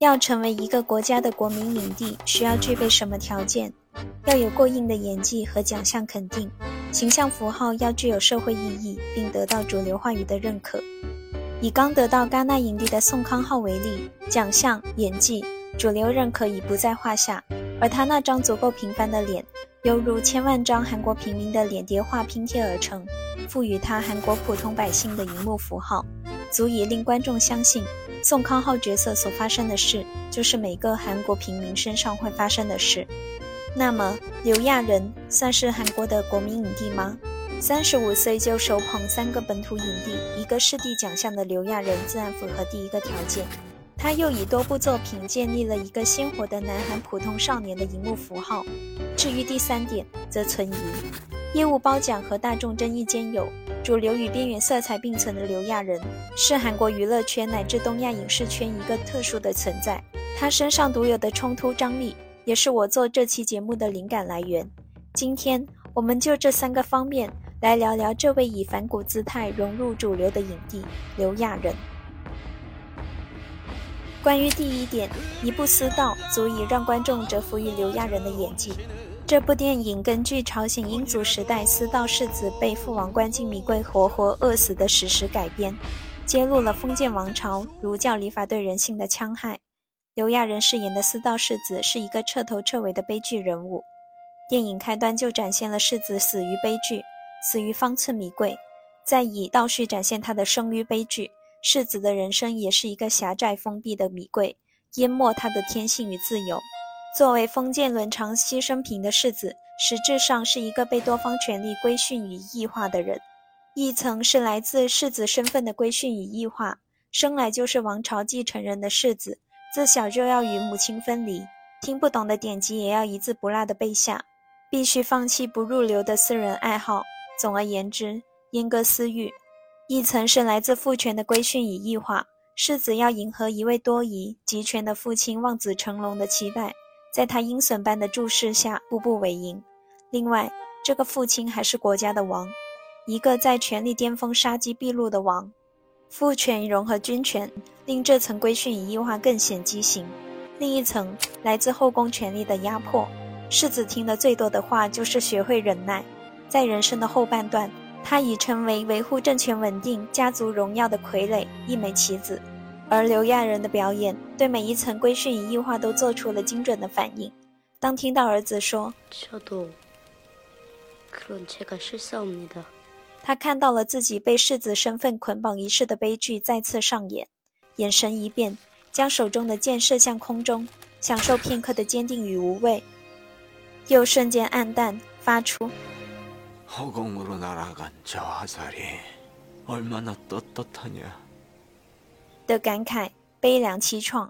要成为一个国家的国民影帝，需要具备什么条件？要有过硬的演技和奖项肯定，形象符号要具有社会意义，并得到主流话语的认可。以刚得到戛纳影帝的宋康昊为例，奖项、演技、主流认可已不在话下，而他那张足够平凡的脸，犹如千万张韩国平民的脸叠画拼贴而成，赋予他韩国普通百姓的荧幕符号，足以令观众相信宋康昊角色所发生的事，就是每个韩国平民身上会发生的事。那么，刘亚仁算是韩国的国民影帝吗？35岁就手捧3个本土影帝、1个视帝奖项的刘亚仁，自然符合第一个条件。他又以多部作品建立了一个鲜活的南韩普通少年的荧幕符号。至于第3点，则存疑。业务褒奖和大众争议兼有，主流与边缘色彩并存的刘亚仁，是韩国娱乐圈乃至东亚影视圈一个特殊的存在。他身上独有的冲突张力，也是我做这期节目的灵感来源。今天，我们就这3个方面来聊聊这位以反骨姿态融入主流的影帝刘亚仁。关于第1点，一步私道足以让观众折服于刘亚仁的演技。这部电影根据朝鲜英族时代私道世子被父王关进米柜活活饿死的史实改编，揭露了封建王朝儒教礼法对人性的戕害。刘亚仁饰演的私道世子是一个彻头彻尾的悲剧人物。电影开端就展现了世子死于悲剧，死于方寸米柜，再以倒叙展现他的生于悲剧。世子的人生也是一个狭窄封闭的米柜，淹没他的天性与自由。作为封建伦常牺牲品的世子，实质上是一个被多方权力规训与异化的人。一层是来自世子身份的规训与异化，生来就是王朝继承人的世子，自小就要与母亲分离，听不懂的典籍也要一字不落的背下，必须放弃不入流的私人爱好。总而言之，阉割私欲。一层是来自父权的规训与异化，世子要迎合一位多疑集权的父亲望子成龙的期待，在他鹰隼般的注视下步步为营。另外，这个父亲还是国家的王，一个在权力巅峰杀机毕露的王。父权融合军权，令这层规训与异化更显畸形。另一层来自后宫权力的压迫，世子听得最多的话就是学会忍耐。在人生的后半段，他已成为维护政权稳定、家族荣耀的傀儡，一枚棋子。而刘亚仁的表演对每一层规训与异化都做出了精准的反应。当听到儿子说他看到了自己被世子身份捆绑一世的悲剧再次上演，眼神一变，将手中的剑射向空中，享受片刻的坚定与无畏，又瞬间暗淡，发出허공으로 날아간 저 화살이 얼마나 떳떳하냐的感慨，悲凉凄怆。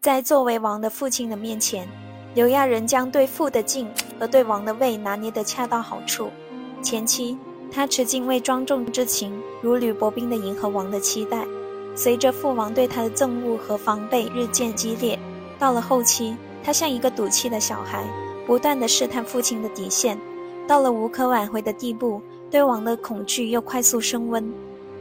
在作为王的父亲的面前，刘亚仁将对父的敬和对王的畏拿捏得恰到好处。前期他持敬畏庄重之情，如履薄冰地迎合王的期待。随着父王对他的憎恶和防备日渐激烈，到了后期，他像一个赌气的小孩，不断地试探父亲的底线。到了无可挽回的地步，对王的恐惧又快速升温。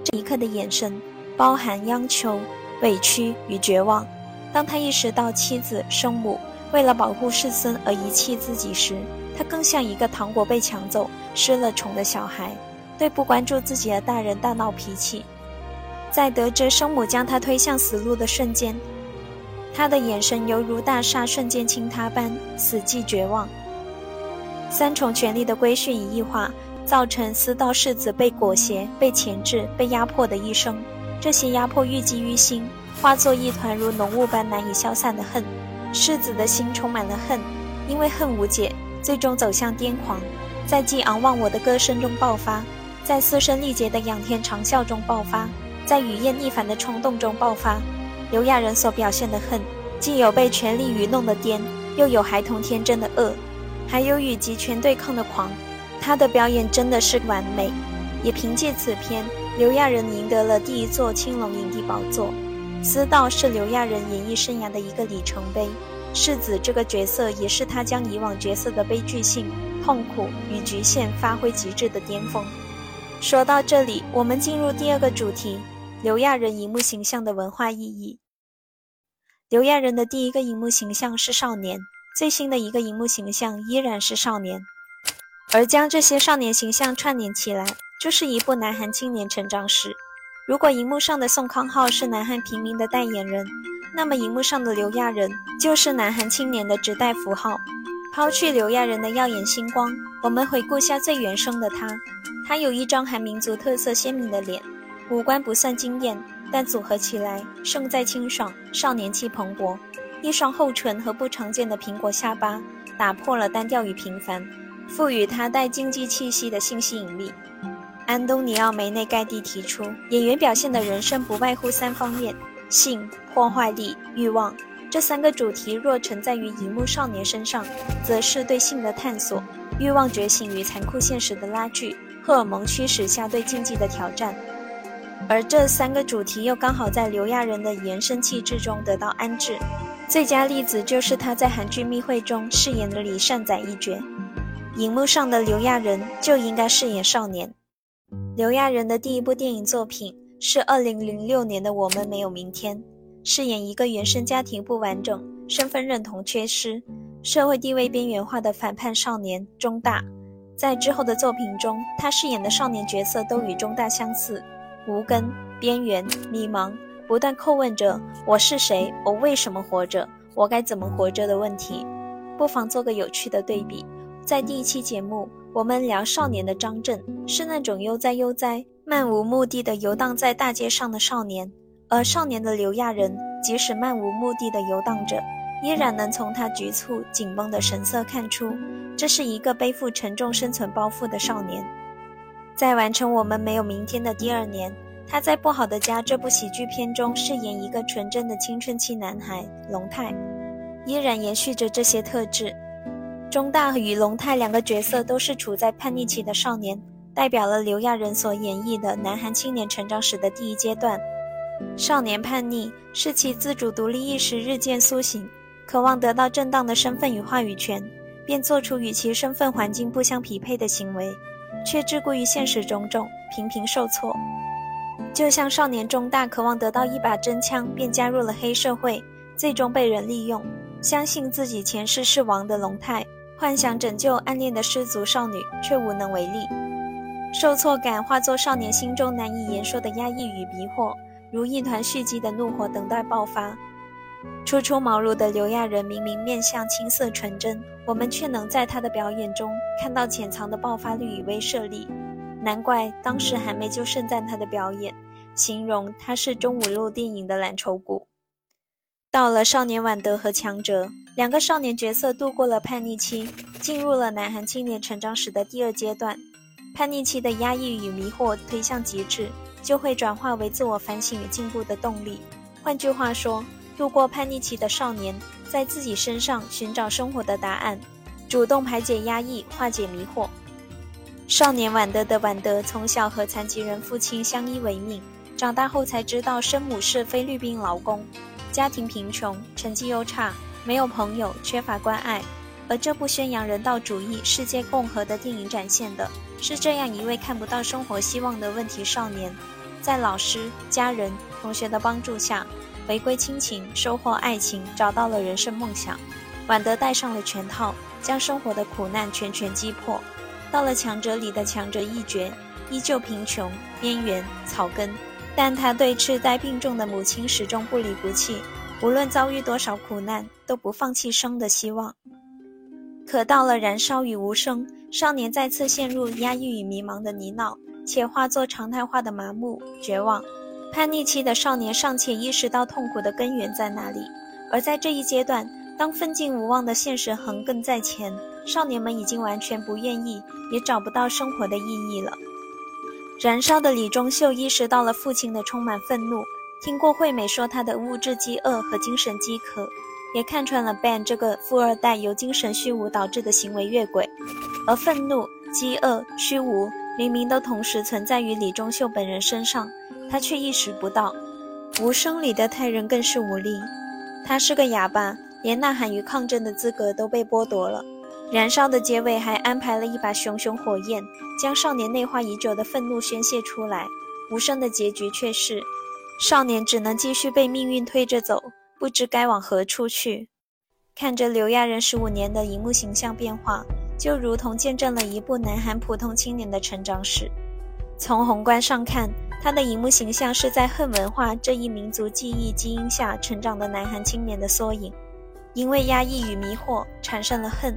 这一刻的眼神包含央求、委屈与绝望。当他意识到妻子、生母为了保护世孙而遗弃自己时，他更像一个糖果被抢走、失了宠的小孩，对不关注自己的大人大闹脾气。在得知生母将他推向死路的瞬间，他的眼神犹如大厦瞬间倾塌般死寂绝望。三重权力的规训与异化，造成私道世子被裹挟、被钳制、被压迫的一生。这些压迫郁积于心，化作一团如浓雾般难以消散的恨。世子的心充满了恨，因为恨无解，最终走向癫狂，在激昂忘我的歌声中爆发，在嘶声力竭的仰天长啸中爆发，在雨夜逆反的冲动中爆发。刘亚仁所表现的恨，既有被权力愚弄的癫，又有孩童天真的恶，还有与集权对抗的狂。他的表演真的是完美，也凭借此片，刘亚仁赢得了第1座青龙影帝宝座。私道是刘亚仁演艺生涯的一个里程碑，世子这个角色也是他将以往角色的悲剧性、痛苦与局限发挥极致的巅峰。说到这里，我们进入第2个主题，刘亚仁荧幕形象的文化意义。刘亚仁的第一个荧幕形象是少年，最新的一个荧幕形象依然是少年，而将这些少年形象串联起来，就是一部南韩青年成长史。如果荧幕上的宋康昊是南韩平民的代言人，那么荧幕上的刘亚仁就是南韩青年的指代符号。抛去刘亚仁的耀眼星光，我们回顾下最原生的他。他有一张韩民族特色鲜明的脸，五官不算惊艳，但组合起来胜在清爽，少年气蓬勃。一双厚唇和不常见的苹果下巴打破了单调与平凡，赋予他带竞技气息的性吸引力。安东尼奥·梅内盖蒂提出，演员表现的人生不外乎三方面：性、破坏力、欲望。这三个主题若存在于荧幕少年身上，则是对性的探索，欲望觉醒与残酷现实的拉锯，荷尔蒙驱使下对竞技的挑战。而这三个主题又刚好在刘亚仁的延伸气质中得到安置。最佳例子就是他在韩剧《密会》中饰演的李善宰一角。荧幕上的刘亚仁就应该饰演少年。刘亚仁的第一部电影作品是2006年的《我们没有明天》，饰演一个原生家庭不完整、身份认同缺失、社会地位边缘化的反叛少年中大。在之后的作品中，他饰演的少年角色都与中大相似，无根、边缘、迷茫，不断叩问着我是谁、我为什么活着、我该怎么活着的问题。不妨做个有趣的对比，在第一期节目我们聊少年的张震是那种悠哉悠哉、漫无目的的游荡在大街上的少年，而少年的刘亚仁即使漫无目的的游荡着，依然能从他局促紧绷的神色看出，这是一个背负沉重生存包袱的少年。在完成《我们没有明天》的第二年，他在《不好的家》这部喜剧片中饰演一个纯真的青春期男孩龙泰，依然延续着这些特质。中大与龙泰两个角色都是处在叛逆期的少年，代表了刘亚仁所演绎的南韩青年成长史的第一阶段。少年叛逆是其自主独立意识日渐苏醒，渴望得到正当的身份与话语权，便做出与其身份环境不相匹配的行为，却桎梏于现实种种，频频受挫。就像少年中大渴望得到一把真枪，便加入了黑社会，最终被人利用。相信自己前世是王的龙泰，幻想拯救暗恋的失足少女，却无能为力。受挫感化作少年心中难以言说的压抑与迷惑，如一团蓄积的怒火等待爆发。初出茅庐的刘亚仁明明面相青涩纯真，我们却能在他的表演中看到潜藏的爆发力与威慑力。难怪当时韩媒就盛赞他的表演，形容他是中五路电影的蓝筹股。到了少年婉德和强哲，两个少年角色度过了叛逆期，进入了南韩青年成长史的第二阶段。叛逆期的压抑与迷惑推向极致，就会转化为自我反省与进步的动力。换句话说，度过叛逆期的少年在自己身上寻找生活的答案，主动排解压抑，化解迷惑。少年婉德的婉德从小和残疾人父亲相依为命，长大后才知道生母是菲律宾劳工，家庭贫穷，成绩又差，没有朋友，缺乏关爱。而这部宣扬人道主义、世界共和的电影展现的是这样一位看不到生活希望的问题少年，在老师、家人、同学的帮助下回归亲情，收获爱情，找到了人生梦想。婉德带上了全套，将生活的苦难全权击破。到了强者里的强者一角，依旧贫穷、边缘、草根，但他对痴呆病重的母亲始终不离不弃，无论遭遇多少苦难，都不放弃生的希望。可到了燃烧与无声，少年再次陷入压抑与迷茫的泥淖，且化作常态化的麻木、绝望。叛逆期的少年尚且意识到痛苦的根源在哪里，而在这一阶段，当奋进无望的现实横亘在前，少年们已经完全不愿意，也找不到生活的意义了。燃烧的李钟秀意识到了父亲的充满愤怒，听过惠美说他的物质饥饿和精神饥渴，也看穿了 Ben 这个富二代由精神虚无导致的行为越轨。而愤怒、饥饿、虚无明明都同时存在于李钟秀本人身上，他却意识不到。无声里的泰人更是无力，他是个哑巴，连呐喊与抗争的资格都被剥夺了。燃烧的结尾还安排了一把熊熊火焰，将少年内化已久的愤怒宣泄出来。无声的结局却是少年只能继续被命运推着走，不知该往何处去。看着刘亚仁15年的荧幕形象变化，就如同见证了一部南韩普通青年的成长史。从宏观上看，他的荧幕形象是在恨文化这一民族记忆基因下成长的南韩青年的缩影。因为压抑与迷惑，产生了恨；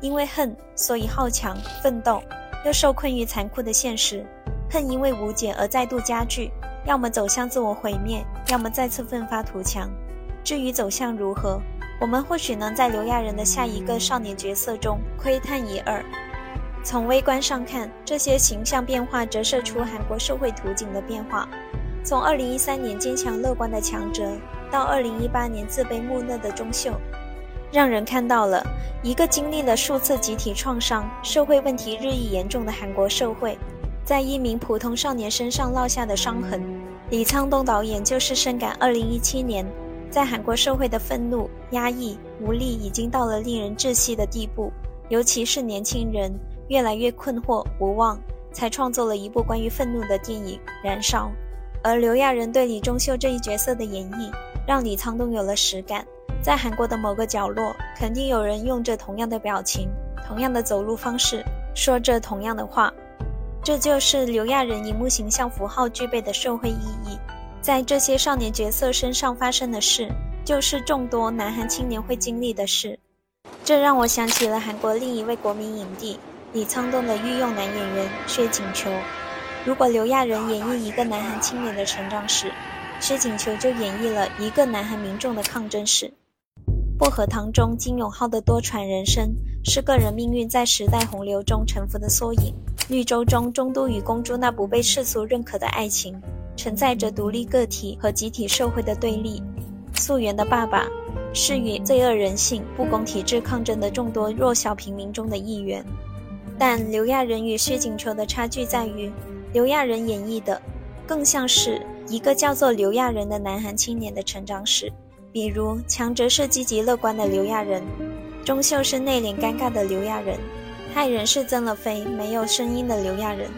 因为恨，所以好强、奋斗，又受困于残酷的现实。恨因为无解而再度加剧，要么走向自我毁灭，要么再次奋发图强。至于走向如何，我们或许能在刘亚仁的下一个少年角色中窥探一二。从微观上看，这些形象变化折射出韩国社会图景的变化，从2013年坚强乐观的强哲，到2018年自卑木讷的钟秀，让人看到了一个经历了数次集体创伤、社会问题日益严重的韩国社会在一名普通少年身上烙下的伤痕。李沧东导演就是深感2017年在韩国社会的愤怒、压抑、无力已经到了令人窒息的地步，尤其是年轻人越来越困惑、无望，才创作了一部关于愤怒的电影《燃烧》。而刘亚仁对李钟秀这一角色的演绎，让李沧东有了实感，在韩国的某个角落，肯定有人用着同样的表情、同样的走路方式，说着同样的话。这就是刘亚仁荧幕形象符号具备的社会意义。在这些少年角色身上发生的事，就是众多南韩青年会经历的事。这让我想起了韩国另一位国民影帝李沧东的御用男演员薛景求。如果刘亚仁演绎一个南韩青年的成长史，薛景求就演绎了一个南韩民众的抗争史。薄荷糖中金永浩的多舛人生，是个人命运在时代洪流中沉浮的缩影。绿洲中中都与公主那不被世俗认可的爱情，承载着独立个体和集体社会的对立。素媛的爸爸是与罪恶人性、不公体制抗争的众多弱小平民中的一员。但刘亚仁与薛景求的差距在于，刘亚仁演绎的更像是一个叫做刘亚仁的南韩青年的成长史。比如强哲是积极乐观的刘亚仁，钟秀是内敛尴尬的刘亚仁，害人是曾乐飞没有声音的刘亚仁。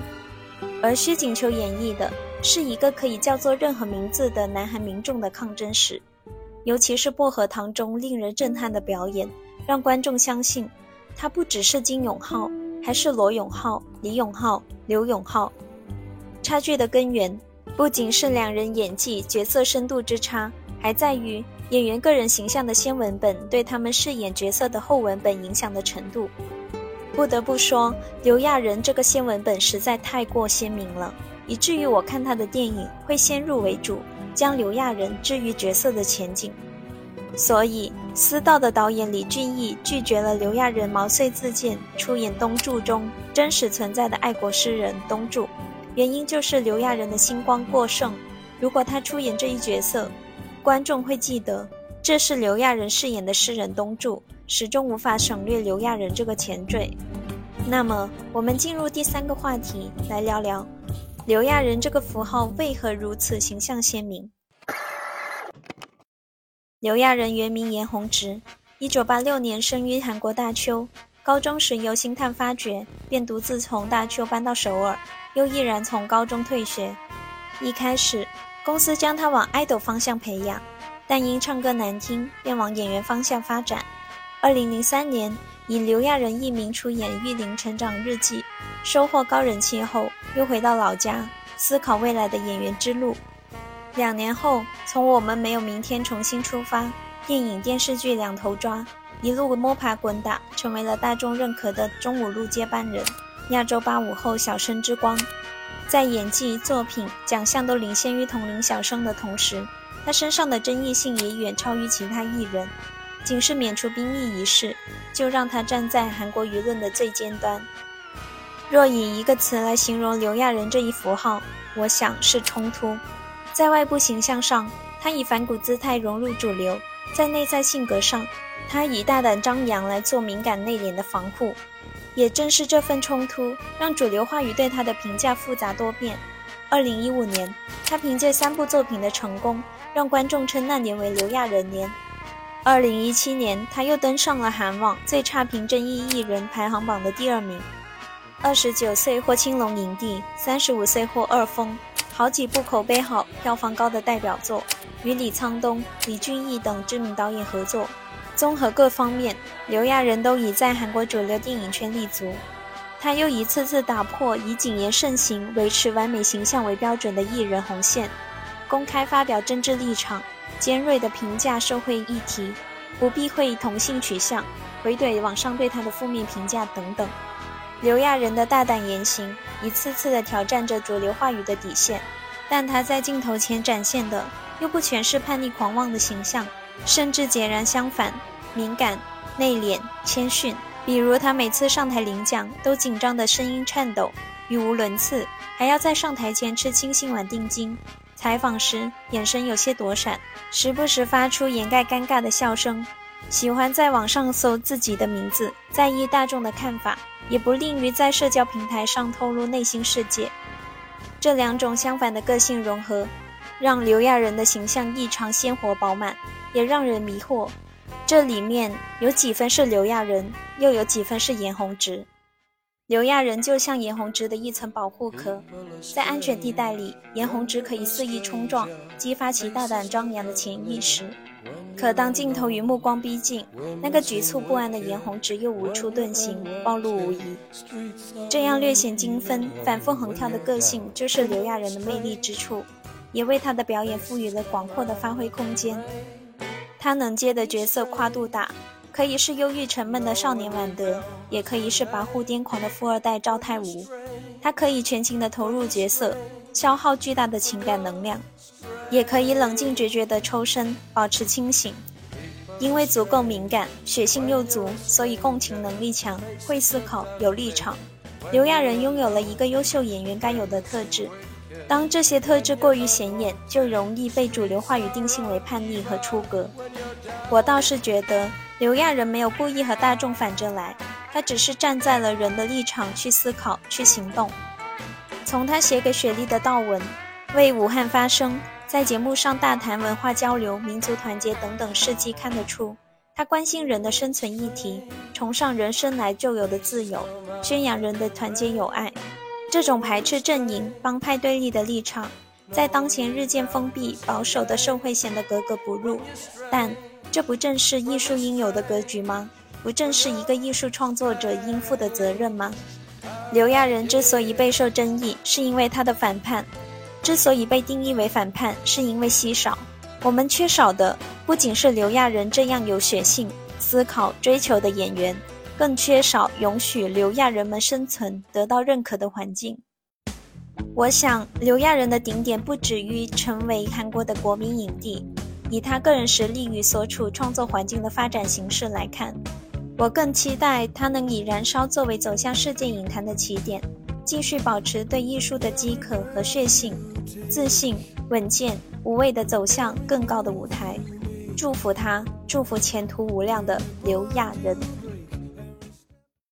而薛景求演绎的是一个可以叫做任何名字的南韩民众的抗争史，尤其是薄荷糖中令人震撼的表演，让观众相信他不只是金永浩，还是罗永浩、李永浩、刘永浩。差距的根源不仅是两人演技、角色深度之差，还在于演员个人形象的先文本对他们饰演角色的后文本影响的程度。不得不说，刘亚仁这个先文本实在太过鲜明了，以至于我看他的电影会先入为主，将刘亚仁置于角色的前景。所以《私道》的导演李俊毅拒绝了刘亚仁毛遂自荐出演东柱中真实存在的爱国诗人东柱，原因就是刘亚仁的星光过剩，如果他出演这一角色，观众会记得这是刘亚仁饰演的诗人东柱，始终无法省略刘亚仁这个前缀。那么我们进入第三个话题，来聊聊刘亚仁这个符号为何如此形象鲜明。刘亚仁原名严弘植，1986年生于韩国大邱，高中时由星探发掘，便独自从大邱搬到首尔，又毅然从高中退学。一开始公司将他往爱豆方向培养，但因唱歌难听，便往演员方向发展。2003年以刘亚仁一名出演《玉林成长日记》，收获高人气后，又回到老家思考未来的演员之路。2年后，从《我们没有明天》重新出发，电影电视剧两头抓，一路摸爬滚打，成为了大众认可的中五路接班人，亚洲85后小生之光。在演技、作品、奖项都领先于同龄小生的同时，他身上的争议性也远超于其他艺人。仅是免除兵役一事，就让他站在韩国舆论的最尖端。若以一个词来形容刘亚仁这一符号，我想是冲突。在外部形象上，他以反骨姿态融入主流；在内在性格上，他以大胆张扬来做敏感内敛的防护。也正是这份冲突，让主流话语对他的评价复杂多变。2015年，他凭借3部作品的成功，让观众称那年为刘亚仁年。2017年，他又登上了韩网最差评争议艺人排行榜的第2名。29岁获青龙影帝，35岁获二封，好几部口碑好、票房高的代表作，与李沧东、李俊毅等知名导演合作。综合各方面，刘亚仁都已在韩国主流电影圈立足。他又一次次打破以谨言慎行、维持完美形象为标准的艺人红线，公开发表政治立场，尖锐地评价社会议题，不避讳同性取向，回怼网上对他的负面评价等等。刘亚仁的大胆言行，一次次地挑战着主流话语的底线，但他在镜头前展现的又不全是叛逆狂妄的形象，甚至截然相反，敏感、内敛、谦逊。比如他每次上台领奖都紧张的声音颤抖，语无伦次，还要在上台前吃清心丸定睛。采访时眼神有些躲闪，时不时发出掩盖尴尬的笑声，喜欢在网上搜自己的名字，在意大众的看法，也不吝于在社交平台上透露内心世界。这两种相反的个性融合，让刘亚仁的形象异常鲜活饱满，也让人迷惑。这里面有几分是刘亚仁，又有几分是严弘植。刘亚仁就像严弘植的一层保护壳，在安全地带里，严弘植可以肆意冲撞，激发其大胆张扬的潜意识。可当镜头与目光逼近，那个局促不安的严弘植又无处遁形，暴露无遗。这样略显精分、反复横跳的个性，就是刘亚仁的魅力之处，也为他的表演赋予了广阔的发挥空间。他能接的角色跨度大，可以是忧郁沉闷的少年婉德，也可以是跋扈癫狂的富二代赵泰吴。他可以全情地投入角色，消耗巨大的情感能量，也可以冷静决绝地抽身，保持清醒。因为足够敏感，血性又足，所以共情能力强，会思考，有立场。刘亚仁拥有了一个优秀演员该有的特质，当这些特质过于显眼，就容易被主流话语定性为叛逆和出格。我倒是觉得刘亚仁没有故意和大众反着来，他只是站在了人的立场去思考，去行动。从他写给雪莉的悼文、为武汉发声、在节目上大谈文化交流、民族团结等等事迹看得出，他关心人的生存议题，崇尚人生来就有的自由，宣扬人的团结友爱。这种排斥阵营、帮派对立的立场，在当前日渐封闭、保守的社会显得格格不入。但这不正是艺术应有的格局吗？不正是一个艺术创作者应负的责任吗？刘亚仁之所以备受争议，是因为他的反叛；之所以被定义为反叛，是因为稀少。我们缺少的不仅是刘亚仁这样有血性、思考、追求的演员，更缺少允许刘亚仁们生存得到认可的环境。我想刘亚仁的顶点不止于成为韩国的国民影帝，以他个人实力与所处创作环境的发展形势来看，我更期待他能以燃烧作为走向世界影坛的起点，继续保持对艺术的饥渴和血性，自信、稳健、无畏地走向更高的舞台。祝福他，祝福前途无量的刘亚仁。